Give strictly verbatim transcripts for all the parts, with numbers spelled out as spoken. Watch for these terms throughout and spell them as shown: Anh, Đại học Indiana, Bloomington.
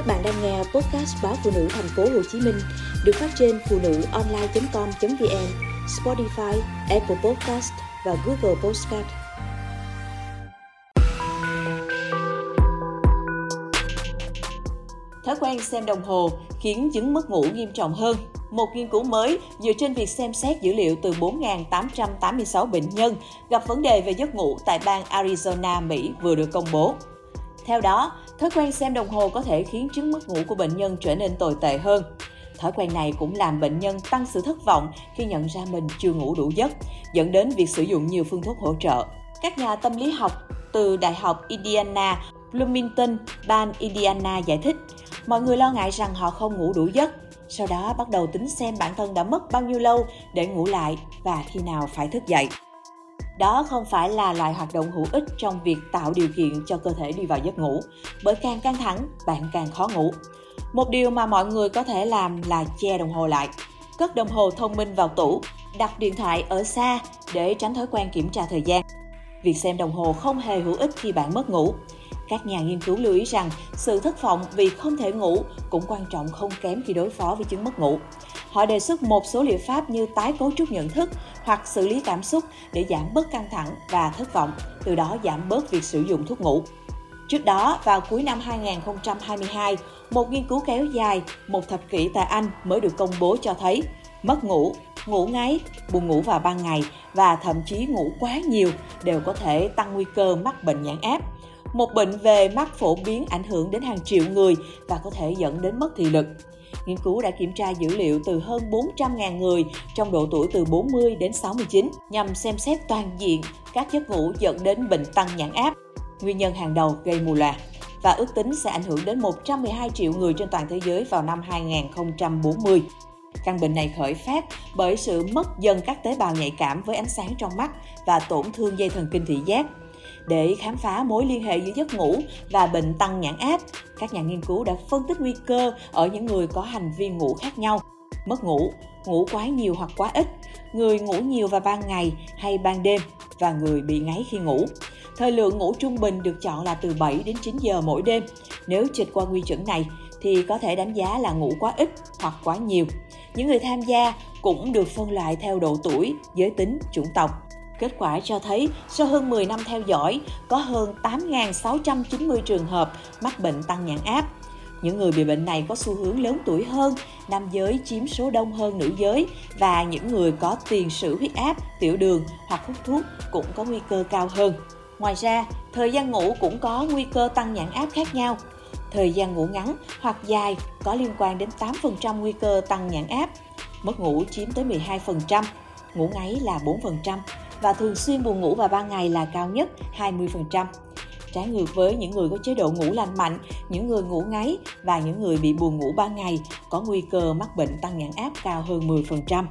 Các bạn đang nghe podcast báo Phụ Nữ Thành phố Hồ Chí Minh được phát trên phụ nữ online chấm com chấm vn, Spotify, Apple Podcast và Google Podcast. Thói quen xem đồng hồ khiến chứng mất ngủ nghiêm trọng hơn. Một nghiên cứu mới dựa trên việc xem xét dữ liệu từ bốn nghìn tám trăm tám mươi sáu bệnh nhân gặp vấn đề về giấc ngủ tại bang Arizona, Mỹ vừa được công bố. Theo đó, thói quen xem đồng hồ có thể khiến chứng mất ngủ của bệnh nhân trở nên tồi tệ hơn. Thói quen này cũng làm bệnh nhân tăng sự thất vọng khi nhận ra mình chưa ngủ đủ giấc, dẫn đến việc sử dụng nhiều phương thuốc hỗ trợ. Các nhà tâm lý học từ Đại học Indiana, Bloomington, bang Indiana giải thích, mọi người lo ngại rằng họ không ngủ đủ giấc, sau đó bắt đầu tính xem bản thân đã mất bao nhiêu lâu để ngủ lại và khi nào phải thức dậy. Đó không phải là loại hoạt động hữu ích trong việc tạo điều kiện cho cơ thể đi vào giấc ngủ, bởi càng căng thẳng, bạn càng khó ngủ. Một điều mà mọi người có thể làm là che đồng hồ lại, cất đồng hồ thông minh vào tủ, đặt điện thoại ở xa để tránh thói quen kiểm tra thời gian. Việc xem đồng hồ không hề hữu ích khi bạn mất ngủ. Các nhà nghiên cứu lưu ý rằng sự thất vọng vì không thể ngủ cũng quan trọng không kém khi đối phó với chứng mất ngủ. Họ đề xuất một số liệu pháp như tái cấu trúc nhận thức hoặc xử lý cảm xúc để giảm bớt căng thẳng và thất vọng, từ đó giảm bớt việc sử dụng thuốc ngủ. Trước đó, vào cuối năm hai nghìn không trăm hai mươi hai, một nghiên cứu kéo dài một thập kỷ tại Anh mới được công bố cho thấy mất ngủ, ngủ ngáy, buồn ngủ vào ban ngày và thậm chí ngủ quá nhiều đều có thể tăng nguy cơ mắc bệnh nhãn áp. Một bệnh về mắt phổ biến ảnh hưởng đến hàng triệu người và có thể dẫn đến mất thị lực. Nghiên cứu đã kiểm tra dữ liệu từ hơn bốn trăm nghìn người trong độ tuổi từ bốn mươi đến sáu mươi chín nhằm xem xét toàn diện các giấc ngủ dẫn đến bệnh tăng nhãn áp, nguyên nhân hàng đầu gây mù loà, và ước tính sẽ ảnh hưởng đến một trăm mười hai triệu người trên toàn thế giới vào năm hai nghìn không trăm bốn mươi. Căn bệnh này khởi phát bởi sự mất dần các tế bào nhạy cảm với ánh sáng trong mắt và tổn thương dây thần kinh thị giác. Để khám phá mối liên hệ giữa giấc ngủ và bệnh tăng nhãn áp, các nhà nghiên cứu đã phân tích nguy cơ ở những người có hành vi ngủ khác nhau: mất ngủ, ngủ quá nhiều hoặc quá ít, người ngủ nhiều vào ban ngày hay ban đêm và người bị ngáy khi ngủ. Thời lượng ngủ trung bình được chọn là từ bảy đến chín giờ mỗi đêm. Nếu chệch qua quy chuẩn này thì có thể đánh giá là ngủ quá ít hoặc quá nhiều. Những người tham gia cũng được phân loại theo độ tuổi, giới tính, chủng tộc. Kết quả cho thấy, sau hơn mười năm theo dõi, có hơn tám nghìn sáu trăm chín mươi trường hợp mắc bệnh tăng nhãn áp. Những người bị bệnh này có xu hướng lớn tuổi hơn, nam giới chiếm số đông hơn nữ giới và những người có tiền sử huyết áp, tiểu đường hoặc hút thuốc cũng có nguy cơ cao hơn. Ngoài ra, thời gian ngủ cũng có nguy cơ tăng nhãn áp khác nhau. Thời gian ngủ ngắn hoặc dài có liên quan đến tám phần trăm nguy cơ tăng nhãn áp, mất ngủ chiếm tới mười hai phần trăm, ngủ ngáy là bốn phần trăm. Và thường xuyên buồn ngủ vào ban ngày là cao nhất hai mươi phần trăm. Trái ngược với những người có chế độ ngủ lành mạnh, những người ngủ ngáy và những người bị buồn ngủ ban ngày có nguy cơ mắc bệnh tăng nhãn áp cao hơn mười phần trăm.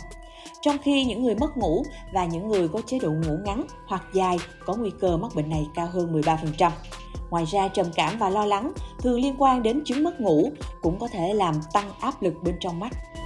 Trong khi những người mất ngủ và những người có chế độ ngủ ngắn hoặc dài có nguy cơ mắc bệnh này cao hơn mười ba phần trăm. Ngoài ra, trầm cảm và lo lắng thường liên quan đến chứng mất ngủ cũng có thể làm tăng áp lực bên trong mắt.